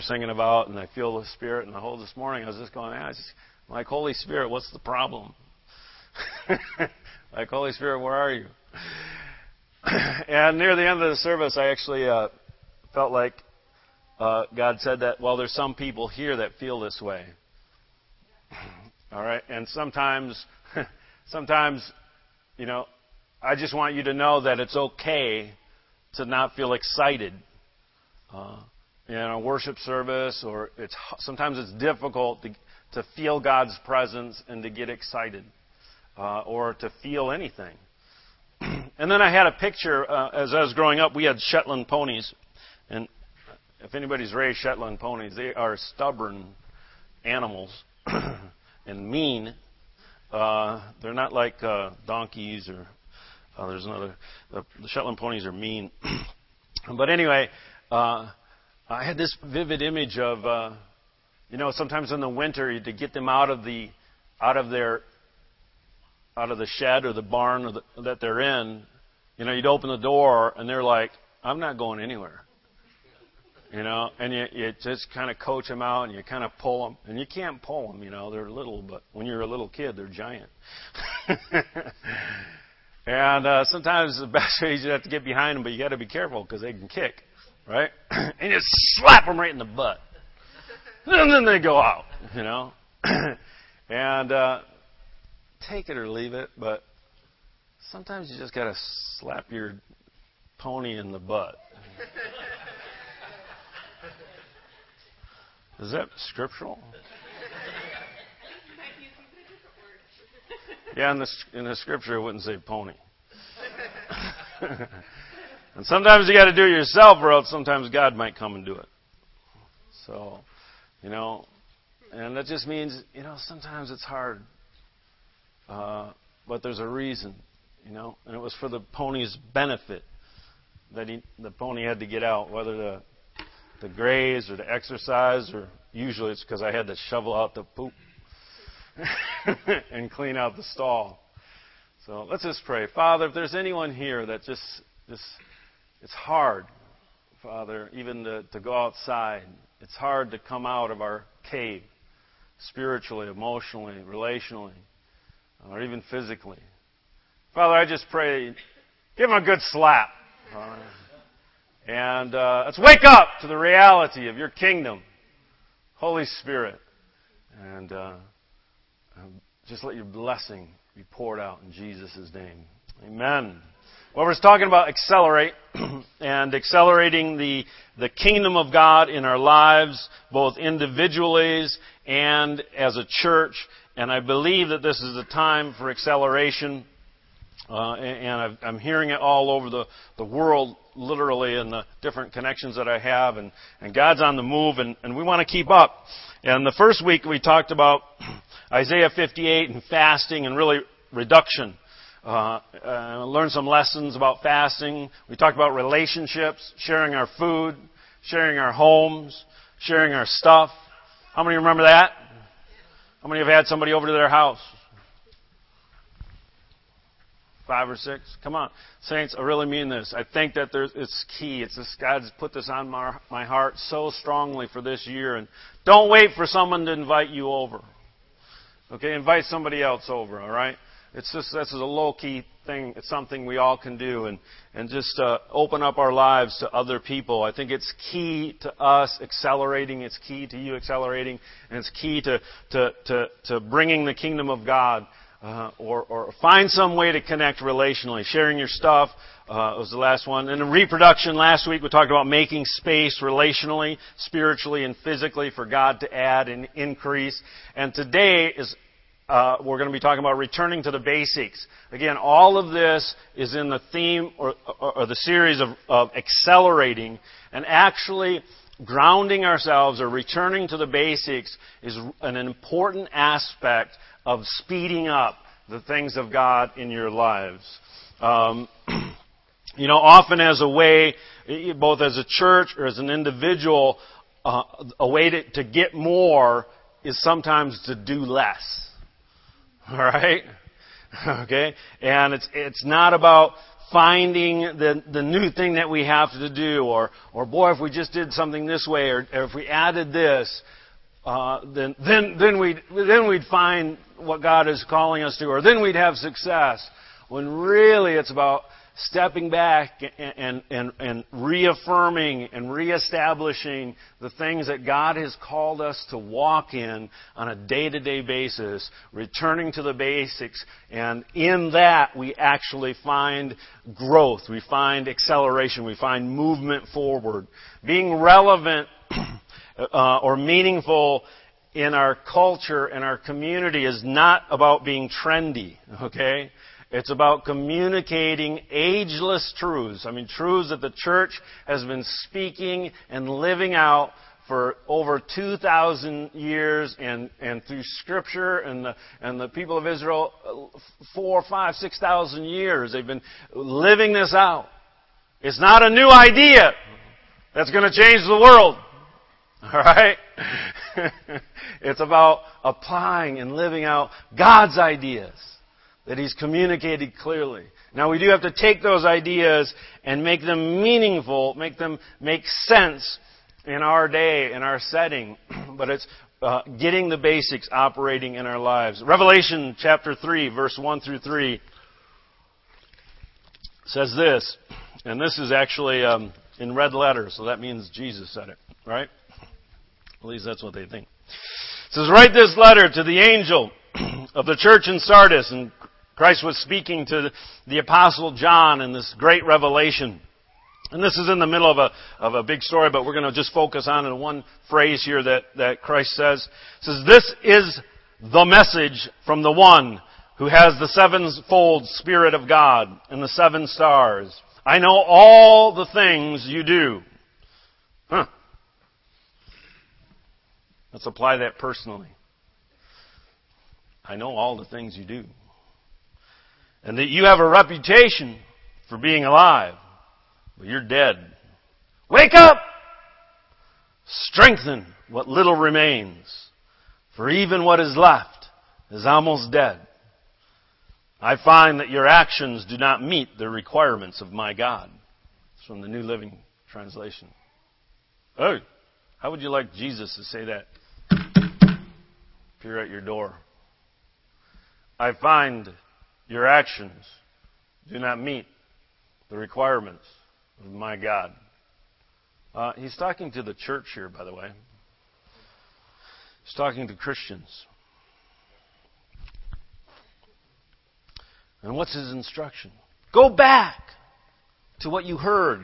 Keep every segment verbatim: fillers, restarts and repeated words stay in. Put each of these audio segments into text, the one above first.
were singing about, and I feel the Spirit and the whole this morning, I was just going, I just, like, Holy Spirit, what's the problem? Like, Holy Spirit, where are you? And near the end of the service, I actually uh, felt like uh, God said that, well, there's some people here that feel this way. All right? And sometimes, sometimes, you know, I just want you to know that it's okay to not feel excited. Uh, in a worship service, or it's sometimes it's difficult to to feel God's presence and to get excited, uh, or to feel anything. And then I had a picture uh, as I was growing up. We had Shetland ponies, and if anybody's raised Shetland ponies, they are stubborn animals and mean. Uh, they're not like uh, donkeys or uh, there's another. Uh, the Shetland ponies are mean, but anyway. Uh, I had this vivid image of, uh, you know, sometimes in the winter to get them out of the, out of their, out of the shed or the barn or the, that they're in. You know, you'd open the door and they're like, "I'm not going anywhere." You know, and you, you just kind of coach them out and you kind of pull them, and you can't pull them. You know, they're little, but when you're a little kid, they're giant. And uh, sometimes the best way is you have to get behind them, but you got to be careful because they can kick. Right? And just slap them right in the butt. And then they go out, you know? And uh, take it or leave it, but sometimes you just got to slap your pony in the butt. Is that scriptural? Yeah, in the, in the scripture it wouldn't say pony. And sometimes you got to do it yourself, or else sometimes God might come and do it. So, you know, and that just means, you know, sometimes it's hard. Uh, but there's a reason, you know. And it was for the pony's benefit that he, the pony had to get out, whether the, the graze or the exercise, or usually it's because I had to shovel out the poop and clean out the stall. So let's just pray. Father, if there's anyone here that just... just It's hard, Father, even to, to go outside. It's hard to come out of our cave, spiritually, emotionally, relationally, or even physically. Father, I just pray, give him a good slap, Father. And uh, let's wake up to the reality of your kingdom, Holy Spirit. And uh, just let your blessing be poured out in Jesus' name. Amen. Well, we're talking about accelerate and accelerating the, the kingdom of God in our lives, both individually and as a church. And I believe that this is a time for acceleration. Uh, and I've, I'm hearing it all over the, the world, literally, in the different connections that I have. And, and God's on the move, and, and we want to keep up. And the first week we talked about Isaiah fifty-eight and fasting and really reduction. Uh, uh, learned some lessons about fasting. We talked about relationships, sharing our food, sharing our homes, sharing our stuff. How many remember that? How many have had somebody over to their house? Five or six? Come on. Saints, I really mean this. I think that there's, it's key. It's this, God's put this on my, my heart so strongly for this year. And don't wait for someone to invite you over. Okay, invite somebody else over, all right? It's just, this is a low-key thing. It's something we all can do, and, and just uh, open up our lives to other people. I think it's key to us accelerating. It's key to you accelerating, and it's key to to to, to bringing the kingdom of God, uh, or, or find some way to connect relationally. Sharing your stuff uh, was the last one. And in reproduction, last week we talked about making space relationally, spiritually, and physically for God to add and increase. And today is... Uh, we're going to be talking about returning to the basics. Again, all of this is in the theme or, or, or the series of, of accelerating, and actually grounding ourselves or returning to the basics is an important aspect of speeding up the things of God in your lives. Um, you know, often as a way, both as a church or as an individual, uh, a way to, to get more is sometimes to do less. All right? Okay? And it's it's not about finding the, the new thing that we have to do, or, or boy, if we just did something this way, or, or if we added this, uh, then, then, then we'd, then we'd find what God is calling us to, or then we'd have success. When really it's about stepping back and, and, and reaffirming and reestablishing the things that God has called us to walk in on a day-to-day basis, returning to the basics, and in that we actually find growth, we find acceleration, we find movement forward. Being relevant uh, or meaningful in our culture and our community is not about being trendy, okay? It's about communicating ageless truths. I mean, truths that the church has been speaking and living out for over two thousand years, and, and through Scripture and the, and the people of Israel, four, five, six thousand years, they've been living this out. It's not a new idea that's going to change the world. All right? It's about applying and living out God's ideas that He's communicated clearly. Now, we do have to take those ideas and make them meaningful, make them make sense in our day, in our setting. But it's uh, getting the basics operating in our lives. Revelation chapter three, verse one through three says this, and this is actually um, in red letters, so that means Jesus said it, right? At least that's what they think. It says, "Write this letter to the angel of the church in Sardis," and Christ was speaking to the Apostle John in this great revelation. And this is in the middle of a of a big story, but we're going to just focus on in one phrase here that, that Christ says. It says, "This is the message from the one who has the sevenfold Spirit of God and the seven stars. I know all the things you do." Huh. Let's apply that personally. I know all the things you do. "And that you have a reputation for being alive, but you're dead. Wake up! Strengthen what little remains, for even what is left is almost dead. I find that your actions do not meet the requirements of my God." It's from the New Living Translation. Oh, how would you like Jesus to say that? Appear at your door. I find your actions do not meet the requirements of my God. Uh, he's talking to the church here, by the way. He's talking to Christians. And what's his instruction? Go back to what you heard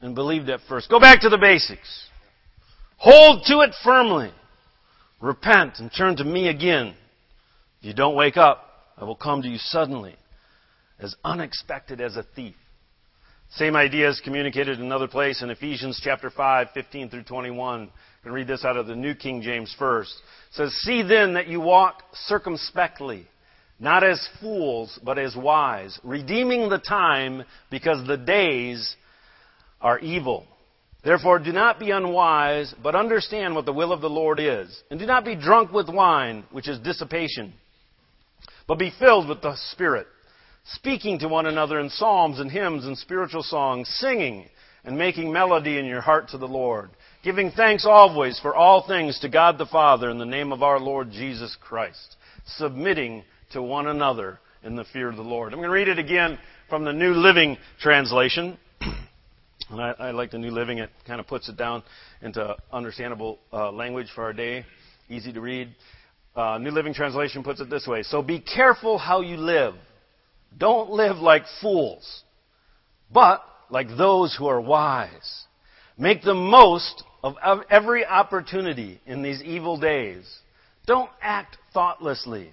and believed at first. Go back to the basics. Hold to it firmly. Repent and turn to me again. If you don't wake up, I will come to you suddenly, as unexpected as a thief. Same idea is communicated in another place in Ephesians chapter five, fifteen through twenty-one. I'm going to read this out of the New King James first. It says, "See then that you walk circumspectly, not as fools, but as wise, redeeming the time, because the days are evil. Therefore do not be unwise, but understand what the will of the Lord is. And do not be drunk with wine, which is dissipation, but be filled with the Spirit, speaking to one another in psalms and hymns and spiritual songs, singing and making melody in your heart to the Lord, giving thanks always for all things to God the Father in the name of our Lord Jesus Christ, submitting to one another in the fear of the Lord." I'm going to read it again from the New Living Translation. And I, I like the New Living. It kind of puts it down into understandable uh, language for our day, easy to read. Uh, New Living Translation puts it this way. "So be careful how you live. Don't live like fools, but like those who are wise. Make the most of every opportunity in these evil days. Don't act thoughtlessly,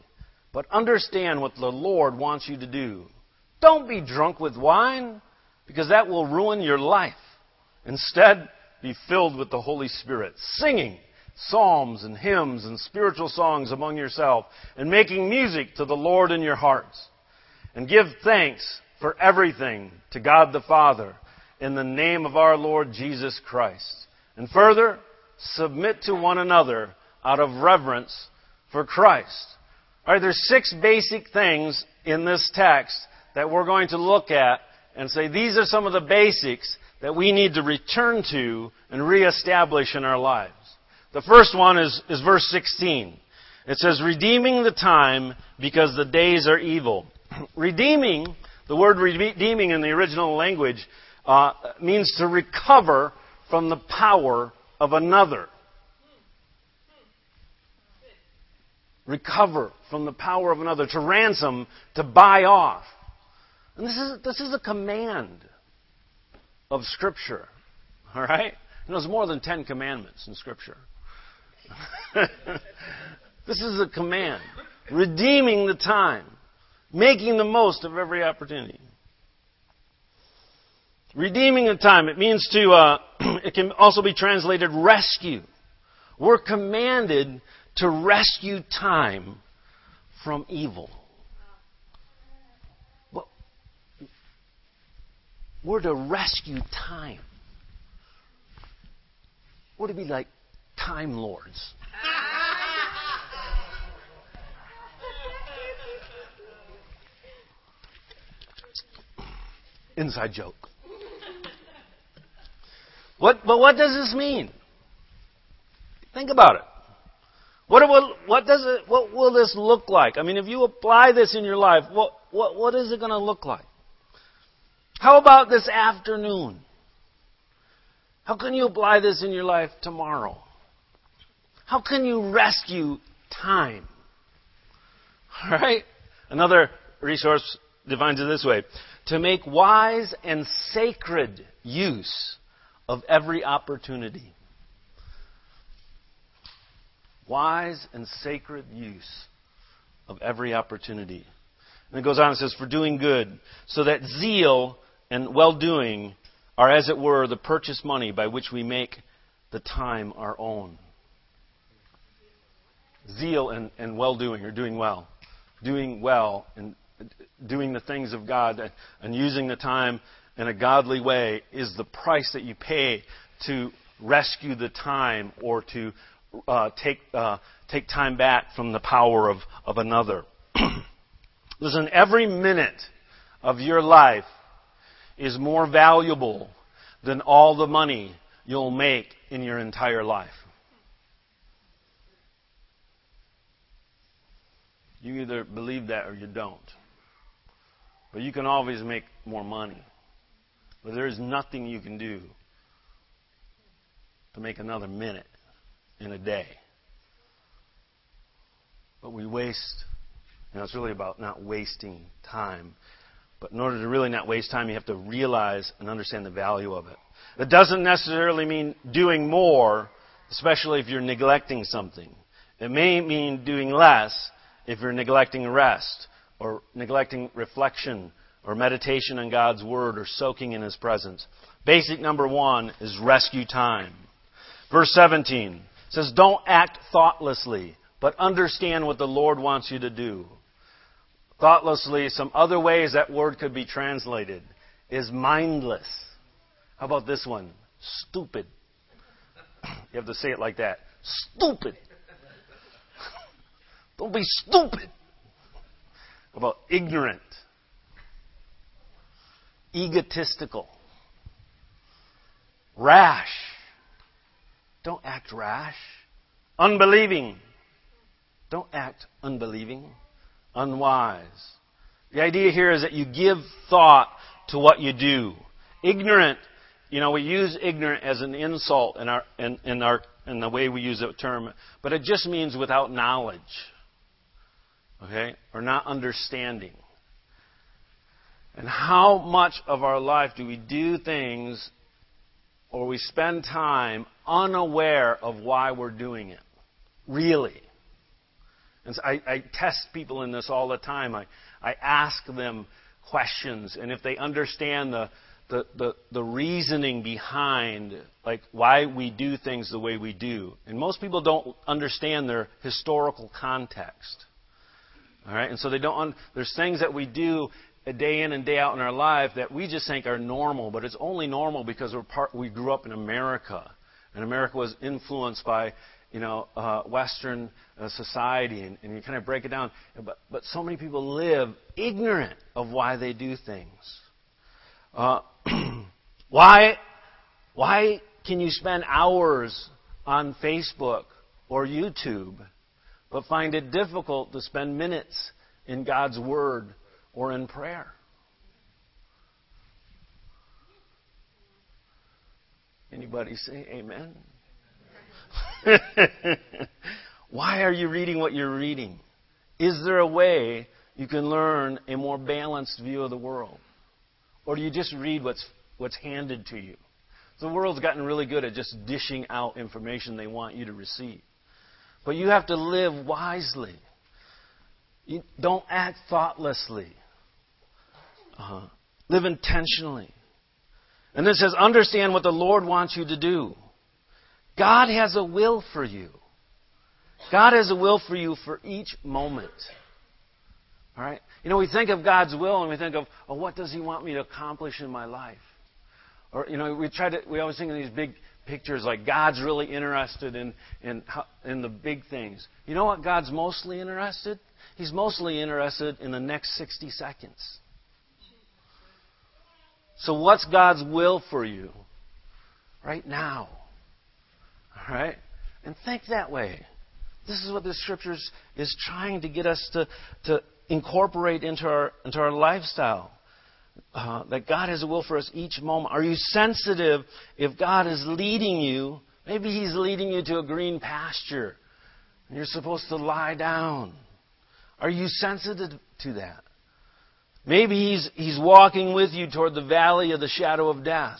but understand what the Lord wants you to do. Don't be drunk with wine, because that will ruin your life. Instead, be filled with the Holy Spirit, singing psalms and hymns and spiritual songs among yourself, and making music to the Lord in your hearts. And give thanks for everything to God the Father in the name of our Lord Jesus Christ. And further, submit to one another out of reverence for Christ." All right, there's six basic things in this text that we're going to look at and say these are some of the basics that we need to return to and reestablish in our lives. The first one is, is verse sixteen. It says, redeeming the time because the days are evil. Redeeming, the word redeeming in the original language, uh, means to recover from the power of another. Recover from the power of another. To ransom, to buy off. And this is, this is a command of Scripture. All right? And there's more than ten commandments in Scripture. This is a command. Redeeming the time. Making the most of every opportunity. Redeeming the time. It means to, uh, it can also be translated rescue. We're commanded to rescue time from evil. But we're to rescue time. We're to be like time lords. Inside joke. What? But what does this mean? Think about it. What will, what does it, what will this look like? I mean, if you apply this in your life, what, what, what is it going to look like? How about this afternoon? How can you apply this in your life tomorrow? How can you rescue time? All right? Another resource defines it this way. To make wise and sacred use of every opportunity. Wise and sacred use of every opportunity. And it goes on and says, for doing good, so that zeal and well-doing are, as it were, the purchase money by which we make the time our own. Zeal and, and well-doing, or doing well. Doing well and doing the things of God and using the time in a godly way is the price that you pay to rescue the time or to Uh, take uh, take time back from the power of, of another. Listen, every minute of your life is more valuable than all the money you'll make in your entire life. You either believe that or you don't. But you can always make more money. But there is nothing you can do to make another minute in a day. But we waste, you know, it's really about not wasting time. But in order to really not waste time, you have to realize and understand the value of it. That doesn't necessarily mean doing more, especially if you're neglecting something. It may mean doing less if you're neglecting rest or neglecting reflection or meditation on God's Word or soaking in His presence. Basic number one is rescue time. Verse seventeen says, don't act thoughtlessly, but understand what the Lord wants you to do. Thoughtlessly, some other ways that word could be translated, is mindless. How about this one? Stupid. You have to say it like that. Stupid. Don't be stupid. How about ignorant? Egotistical. Rash. Don't act rash. Unbelieving. Don't act unbelieving. Unwise. The idea here is that you give thought to what you do. Ignorant. You know, we use ignorant as an insult in our in, in our in the way we use the term, but it just means without knowledge. Okay? Or not understanding. And how much of our life do we do things or we spend time unaware of why we're doing it. Really. And so I, I test people in this all the time. I, I ask them questions. And if they understand the, the, the, the reasoning behind like why we do things the way we do. And most people don't understand their historical context. All right? And so they don't. Un- there's things that we do a day in and day out in our life that we just think are normal, but it's only normal because we're part, we grew up in America, and America was influenced by you know, uh, Western uh, society, and, and you kind of break it down. But, but so many people live ignorant of why they do things. Uh, why, why can you spend hours on Facebook or YouTube, but find it difficult to spend minutes in God's Word or in prayer? Anybody say amen? Why are you reading what you're reading? Is there a way you can learn a more balanced view of the world? Or do you just read what's what's handed to you? The world's gotten really good at just dishing out information they want you to receive. But you have to live wisely. You don't act thoughtlessly. Uh-huh. Live intentionally. And then it says, understand what the Lord wants you to do. God has a will for you. God has a will for you for each moment. All right? You know, we think of God's will and we think of, oh, what does He want me to accomplish in my life? Or, you know, we try to, we always think of these big pictures like God's really interested in, in, in the big things. You know what God's mostly interested? He's mostly interested in the next sixty seconds. So what's God's will for you right now? All right? And think that way. This is what the Scriptures is trying to get us to, to incorporate into our, into our lifestyle. Uh, that God has a will for us each moment. Are you sensitive if God is leading you? Maybe He's leading you to a green pasture and you're supposed to lie down. Are you sensitive to that? Maybe He's He's walking with you toward the valley of the shadow of death.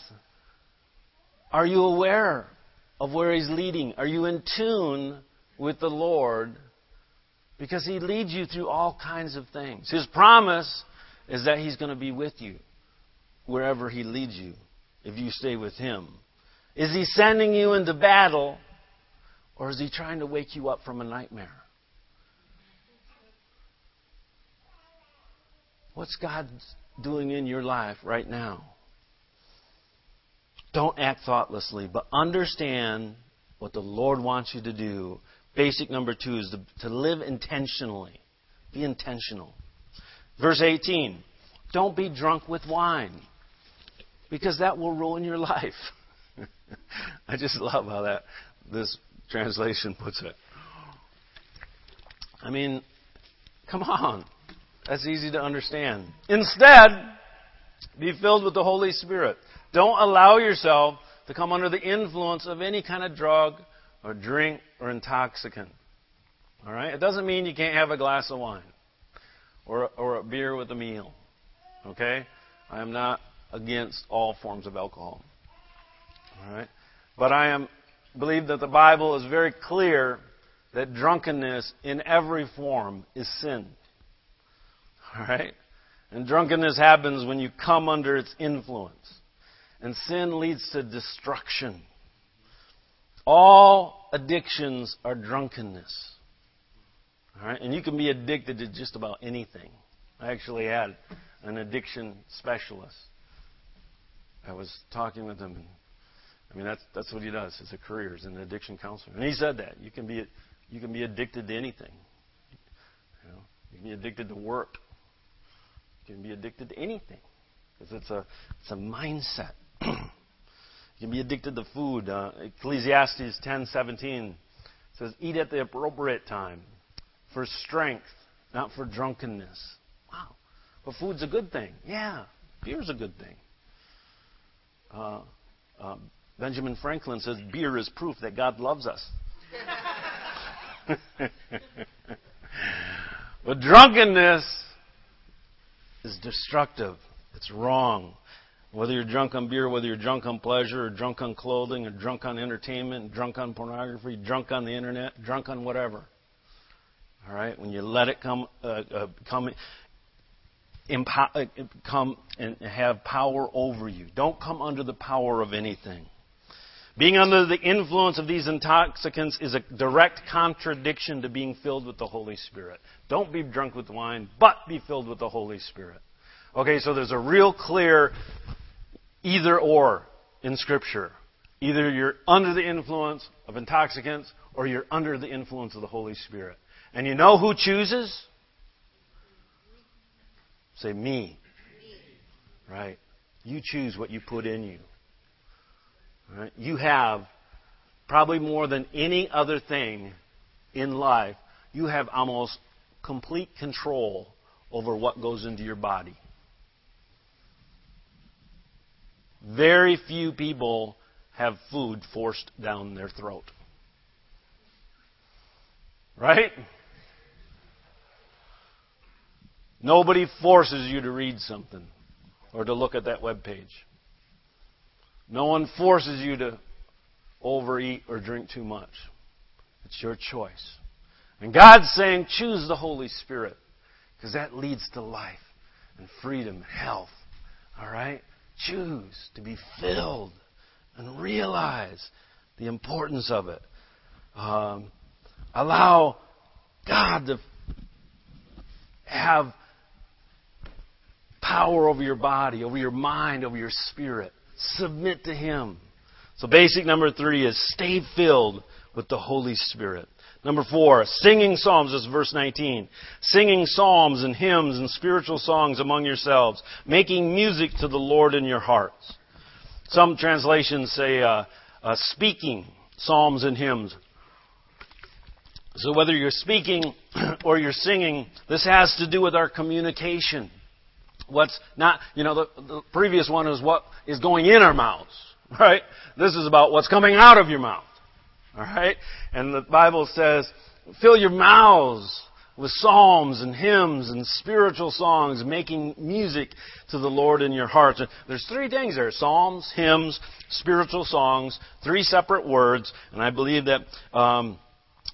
Are you aware of where He's leading? Are you in tune with the Lord? Because He leads you through all kinds of things. His promise is that He's going to be with you wherever He leads you if you stay with Him. Is He sending you into battle, or is He trying to wake you up from a nightmare? What's God doing in your life right now? Don't act thoughtlessly, but understand what the Lord wants you to do. Basic number two is to, to live intentionally. Be intentional. Verse eighteen, don't be drunk with wine, because that will ruin your life. I just love how that this translation puts it. I mean, come on. That's easy to understand. Instead, be filled with the Holy Spirit. Don't allow yourself to come under the influence of any kind of drug or drink or intoxicant. All right? It doesn't mean you can't have a glass of wine or, or a beer with a meal. Okay? I am not against all forms of alcohol. All right? But I am believe that the Bible is very clear that drunkenness in every form is sin. All right? And drunkenness happens when you come under its influence. And sin leads to destruction. All addictions are drunkenness. All right? And you can be addicted to just about anything. I actually had an addiction specialist. I was talking with him. And, I mean, that's that's what he does. It's a career. He's an addiction counselor. And he said that. You can be, you can be addicted to anything. You know, you can be addicted to work. You can be addicted to anything because it's a it's a mindset. You can be addicted to food. Uh, Ecclesiastes ten seventeen says, "Eat at the appropriate time, for strength, not for drunkenness." Wow, but food's a good thing. Yeah, beer's a good thing. Uh, uh, Benjamin Franklin says, "Beer is proof that God loves us." But drunkenness is destructive. It's wrong. Whether you're drunk on beer, whether you're drunk on pleasure, or drunk on clothing, or drunk on entertainment, drunk on pornography, drunk on the internet, drunk on whatever. All right? When you let it come, uh, uh, come, impo- uh, come and have power over you. Don't come under the power of anything. Being under the influence of these intoxicants is a direct contradiction to being filled with the Holy Spirit. Don't be drunk with wine, but be filled with the Holy Spirit. Okay, so there's a real clear either or in Scripture. Either you're under the influence of intoxicants or you're under the influence of the Holy Spirit. And you know who chooses? Say, me. Right? You choose what you put in you. Right? You have, probably more than any other thing in life, you have almost complete control over what goes into your body. Very few people have food forced down their throat. Right? Nobody forces you to read something or to look at that webpage. No one forces you to overeat or drink too much. It's your choice. And God's saying, choose the Holy Spirit, because that leads to life and freedom and health. All right? Choose to be filled and realize the importance of it. Um, allow God to have power over your body, over your mind, over your spirit. Submit to Him. So basic number three is stay filled with the Holy Spirit. Number four, singing psalms. This is verse nineteen. Singing psalms and hymns and spiritual songs among yourselves, making music to the Lord in your hearts. Some translations say uh, uh, speaking psalms and hymns. So whether you're speaking or you're singing, this has to do with our communication. What's not, you know, the, the previous one is what is going in our mouths. Right? This is about what's coming out of your mouth. All right? And the Bible says, fill your mouths with psalms and hymns and spiritual songs, making music to the Lord in your hearts. And there's three things there. Psalms, hymns, spiritual songs, three separate words. And I believe that um,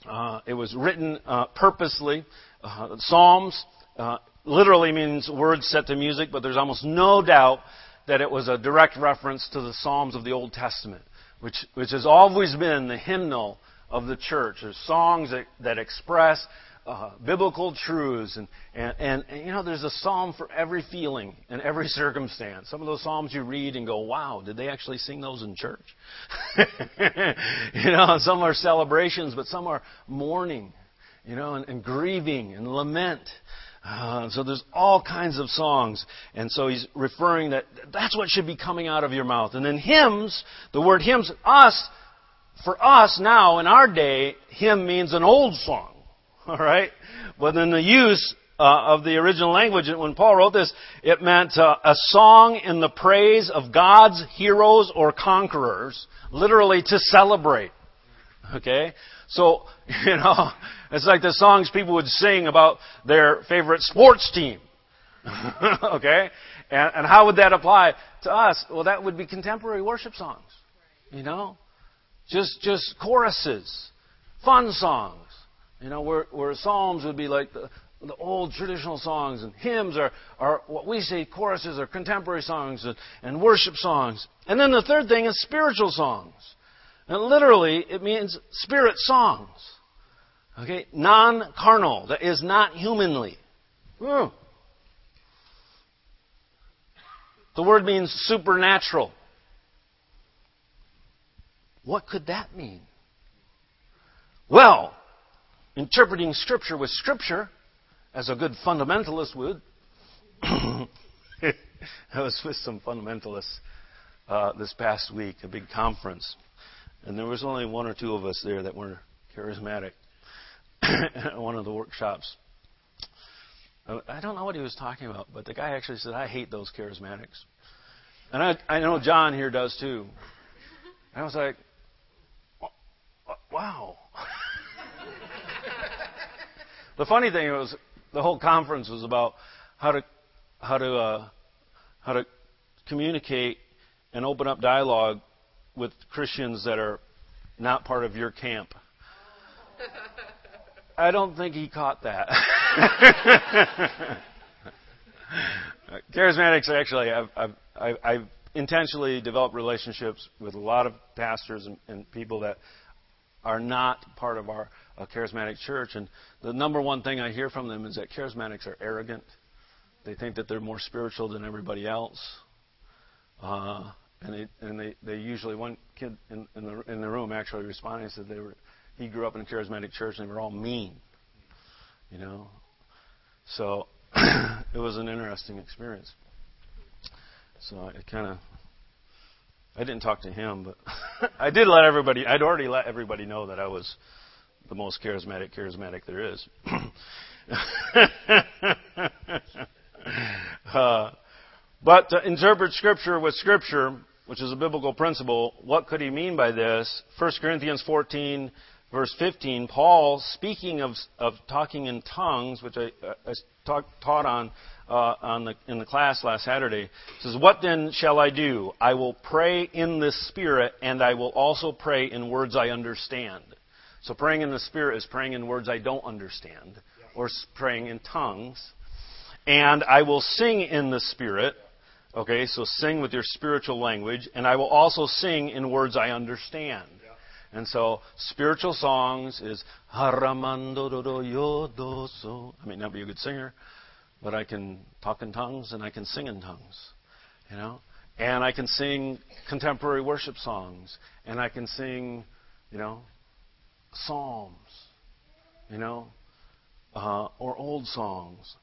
uh, it was written uh, purposely. Uh, psalms uh, literally means words set to music, but there's almost no doubt that it was a direct reference to the Psalms of the Old Testament, which which has always been the hymnal of the church. There's songs that, that express uh, biblical truths, and, and, and, and you know, there's a psalm for every feeling and every circumstance. Some of those psalms you read and go, wow, did they actually sing those in church? You know, some are celebrations, but some are mourning, you know, and, and grieving and lament. Uh, so there's all kinds of songs. And so he's referring that that's what should be coming out of your mouth. And then hymns, the word hymns, us, for us now in our day, hymn means an old song. All right? But in the use uh, of the original language, when Paul wrote this, it meant uh, a song in the praise of God's heroes or conquerors, literally to celebrate. Okay? So, you know, it's like the songs people would sing about their favorite sports team. Okay? And, and how would that apply to us? Well, that would be contemporary worship songs. You know? Just just choruses. Fun songs. You know, where, where psalms would be like the, the old traditional songs, and hymns are, are what we say choruses are contemporary songs, and, and worship songs. And then the third thing is spiritual songs. And literally, it means spirit songs. Okay? Non-carnal. That is not humanly. Mm. The word means supernatural. What could that mean? Well, interpreting Scripture with Scripture, as a good fundamentalist would. I was with some fundamentalists uh, this past week, a big conference. And there was only one or two of us there that were charismatic at one of the workshops. I don't know what he was talking about, but the guy actually said, I hate those charismatics. And I, I know John here does too. And I was like, wow. The funny thing was, the whole conference was about how to how to uh, how to communicate and open up dialogue with Christians that are not part of your camp. I don't think he caught that. Charismatics, actually, I've, I've, I've intentionally developed relationships with a lot of pastors and, and people that are not part of our uh, charismatic church. And the number one thing I hear from them is that charismatics are arrogant. They think that they're more spiritual than everybody else. Uh, And they and they, they usually, one kid in, in the in the room actually responded and said they were he grew up in a charismatic church and they were all mean. You know? So it was an interesting experience. So it kinda I didn't talk to him, but I did let everybody I'd already let everybody know that I was the most charismatic charismatic there is. uh, but to interpret Scripture with Scripture, which is a biblical principle, what could he mean by this? First Corinthians fourteen, verse fifteen, Paul, speaking of of talking in tongues, which I, I talk, taught on uh, on the, in the class last Saturday, says, "What then shall I do? I will pray in the Spirit, and I will also pray in words I understand." So praying in the Spirit is praying in words I don't understand, or praying in tongues. "And I will sing in the Spirit." Okay, so sing with your spiritual language. "And I will also sing in words I understand." Yeah. And so spiritual songs is haramando dodo yodoso. I may not be a good singer, but I can talk in tongues and I can sing in tongues. You know? And I can sing contemporary worship songs. And I can sing, you know, psalms, you know, uh, or old songs.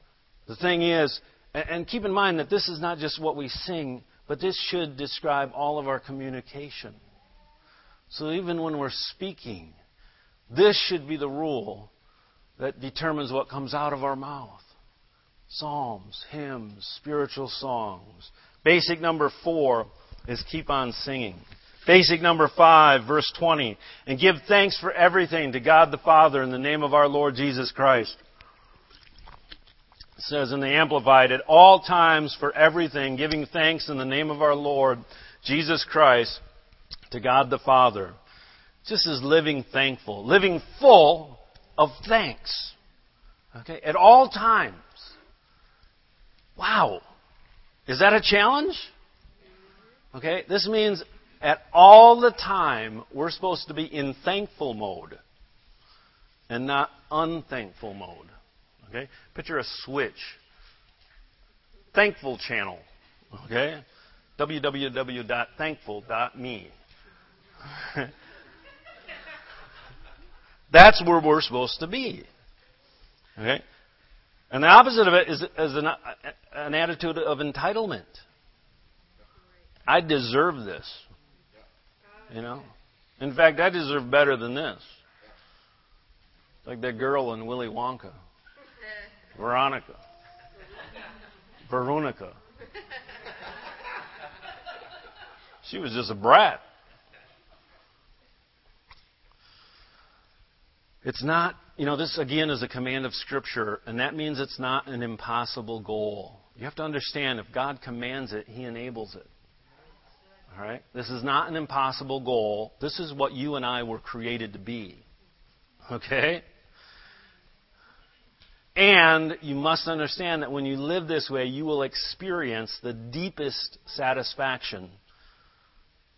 The thing is, and keep in mind that this is not just what we sing, but this should describe all of our communication. So even when we're speaking, this should be the rule that determines what comes out of our mouth. Psalms, hymns, spiritual songs. Basic number four is keep on singing. Basic number five, verse twenty. "And give thanks for everything to God the Father in the name of our Lord Jesus Christ." It says in the Amplified, "At all times for everything, giving thanks in the name of our Lord Jesus Christ to God the Father." Just as living thankful, living full of thanks. Okay, at all times. Wow. Is that a challenge? Okay, this means at all the time we're supposed to be in thankful mode and not unthankful mode. Okay, picture a switch. Thankful channel. Okay, w w w dot thankful dot me. That's where we're supposed to be. Okay, and the opposite of it is, is an, an attitude of entitlement. I deserve this. You know, in fact, I deserve better than this. Like that girl in Willy Wonka. Veronica. Veronica. She was just a brat. It's not, you know, this again is a command of Scripture, and that means it's not an impossible goal. You have to understand, if God commands it, He enables it. All right? This is not an impossible goal. This is what you and I were created to be. Okay? And you must understand that when you live this way, you will experience the deepest satisfaction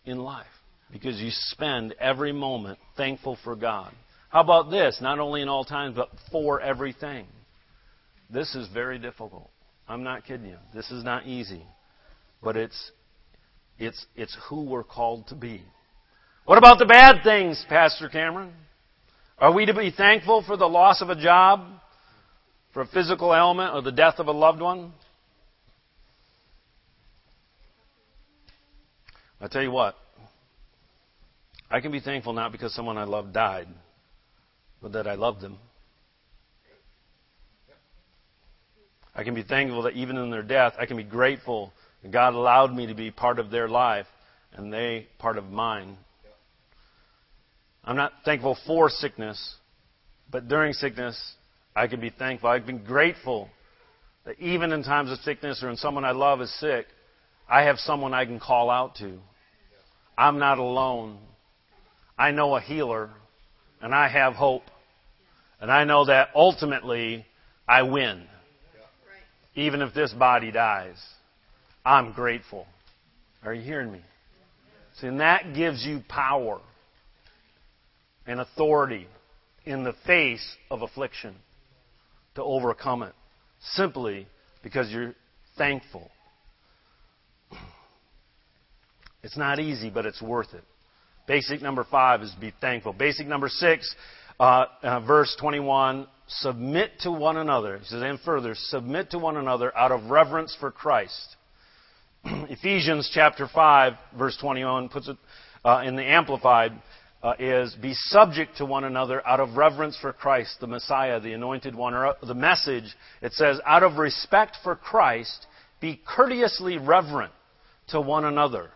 in life because you spend every moment thankful for God. How about this? Not only in all times, but for everything. This is very difficult. I'm not kidding you. This is not easy. But it's it's it's who we're called to be. What about the bad things, Pastor Cameron? Are we to be thankful for the loss of a job? For a physical ailment or the death of a loved one? I tell you what, I can be thankful not because someone I love died, but that I loved them. I can be thankful that even in their death, I can be grateful that God allowed me to be part of their life and they part of mine. I'm not thankful for sickness, but during sickness, I can be thankful. I've been grateful that even in times of sickness or when someone I love is sick, I have someone I can call out to. I'm not alone. I know a healer, and I have hope. And I know that ultimately I win. Even if this body dies, I'm grateful. Are you hearing me? See, and that gives you power and authority in the face of affliction. To overcome it simply because you're thankful. It's not easy, but it's worth it. Basic number five is be thankful. Basic number six, uh, uh, verse twenty-one, submit to one another. He says, and further, submit to one another out of reverence for Christ. Ephesians chapter five, verse twenty-one, puts it uh, in the Amplified, uh, is be subject to one another out of reverence for Christ, the Messiah, the Anointed One. Or the Message, it says, out of respect for Christ, be courteously reverent to one another.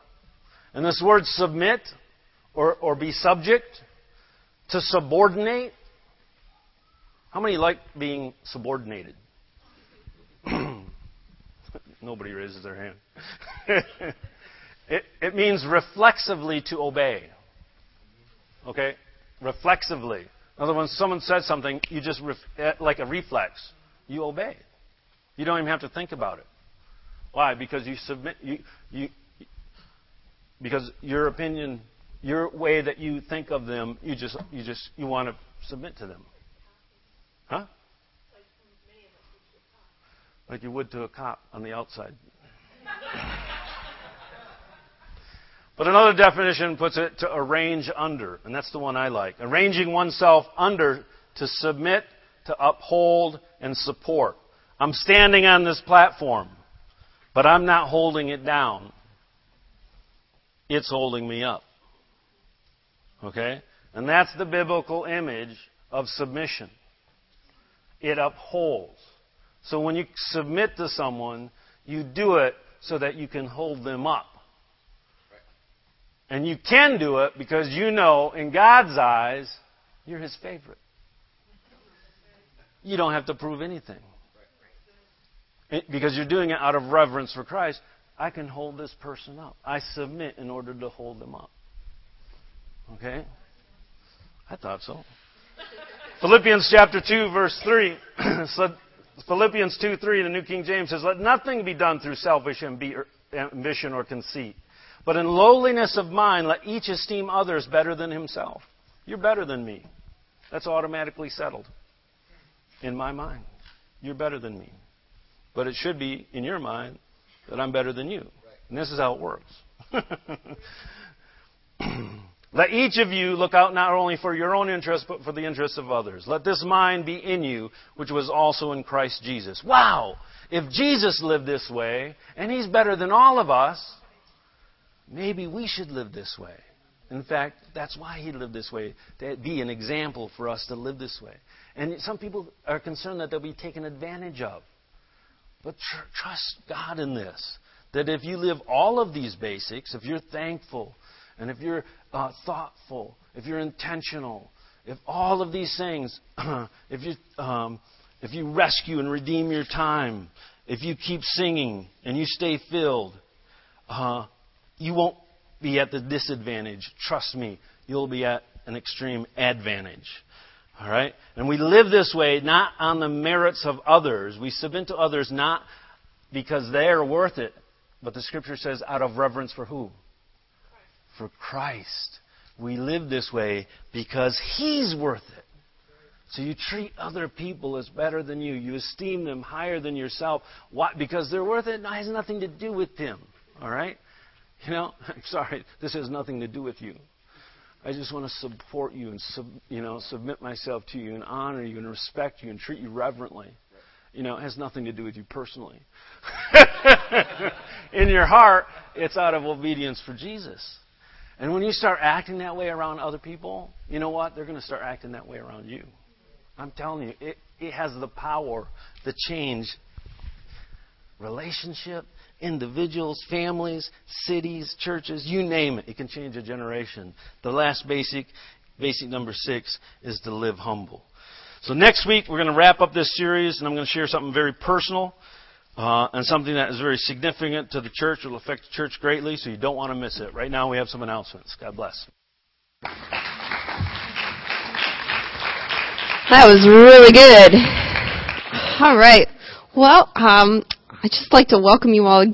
And this word submit or, or be subject, to subordinate. How many like being subordinated? Nobody raises their hand. it, it means reflexively to obey. Okay? Reflexively. In other words, someone says something, you just, ref- like a reflex, you obey. You don't even have to think about it. Why? Because you submit, you, you, because your opinion, your way that you think of them, you just, you just, you want to submit to them. Huh? Like you would to a cop on the outside. But another definition puts it to arrange under, and that's the one I like. Arranging oneself under to submit, to uphold, and support. I'm standing on this platform, but I'm not holding it down. It's holding me up. Okay? And that's the biblical image of submission. It upholds. So when you submit to someone, you do it so that you can hold them up. And you can do it because you know, in God's eyes, you're His favorite. You don't have to prove anything. It, because you're doing it out of reverence for Christ, I can hold this person up. I submit in order to hold them up. Okay? I thought so. Philippians chapter two, verse three. Philippians two, three, the New King James says, let nothing be done through selfish ambition or conceit, but in lowliness of mind, let each esteem others better than himself. You're better than me. That's automatically settled in my mind. You're better than me. But it should be in your mind that I'm better than you. And this is how it works. Let each of you look out not only for your own interests, but for the interests of others. Let this mind be in you, which was also in Christ Jesus. Wow! If Jesus lived this way, and He's better than all of us, maybe we should live this way. In fact, that's why He lived this way, to be an example for us to live this way. And some people are concerned that they'll be taken advantage of. But tr- trust God in this, that if you live all of these basics, if you're thankful, and if you're uh, thoughtful, if you're intentional, if all of these things, if you um, if you rescue and redeem your time, if you keep singing and you stay filled, uh, you won't be at the disadvantage. Trust me, you'll be at an extreme advantage. All right? And we live this way not on the merits of others. We submit to others not because they are worth it, but the Scripture says out of reverence for who? For Christ. We live this way because He's worth it. So you treat other people as better than you. You esteem them higher than yourself. Why? Because they're worth it. It has nothing to do with them. All right? You know, I'm sorry. This has nothing to do with you. I just want to support you and sub, you know, submit myself to you and honor you and respect you and treat you reverently. You know, it has nothing to do with you personally. In your heart, it's out of obedience for Jesus. And when you start acting that way around other people, you know what? They're going to start acting that way around you. I'm telling you, it, it has the power to change relationship, individuals, families, cities, churches, you name it. It can change a generation. The last basic, basic number six, is to live humble. So next week, we're going to wrap up this series, and I'm going to share something very personal uh, and something that is very significant to the church. It will affect the church greatly, so you don't want to miss it. Right now, we have some announcements. God bless. That was really good. All right. Well, um, I'd just like to welcome you all again.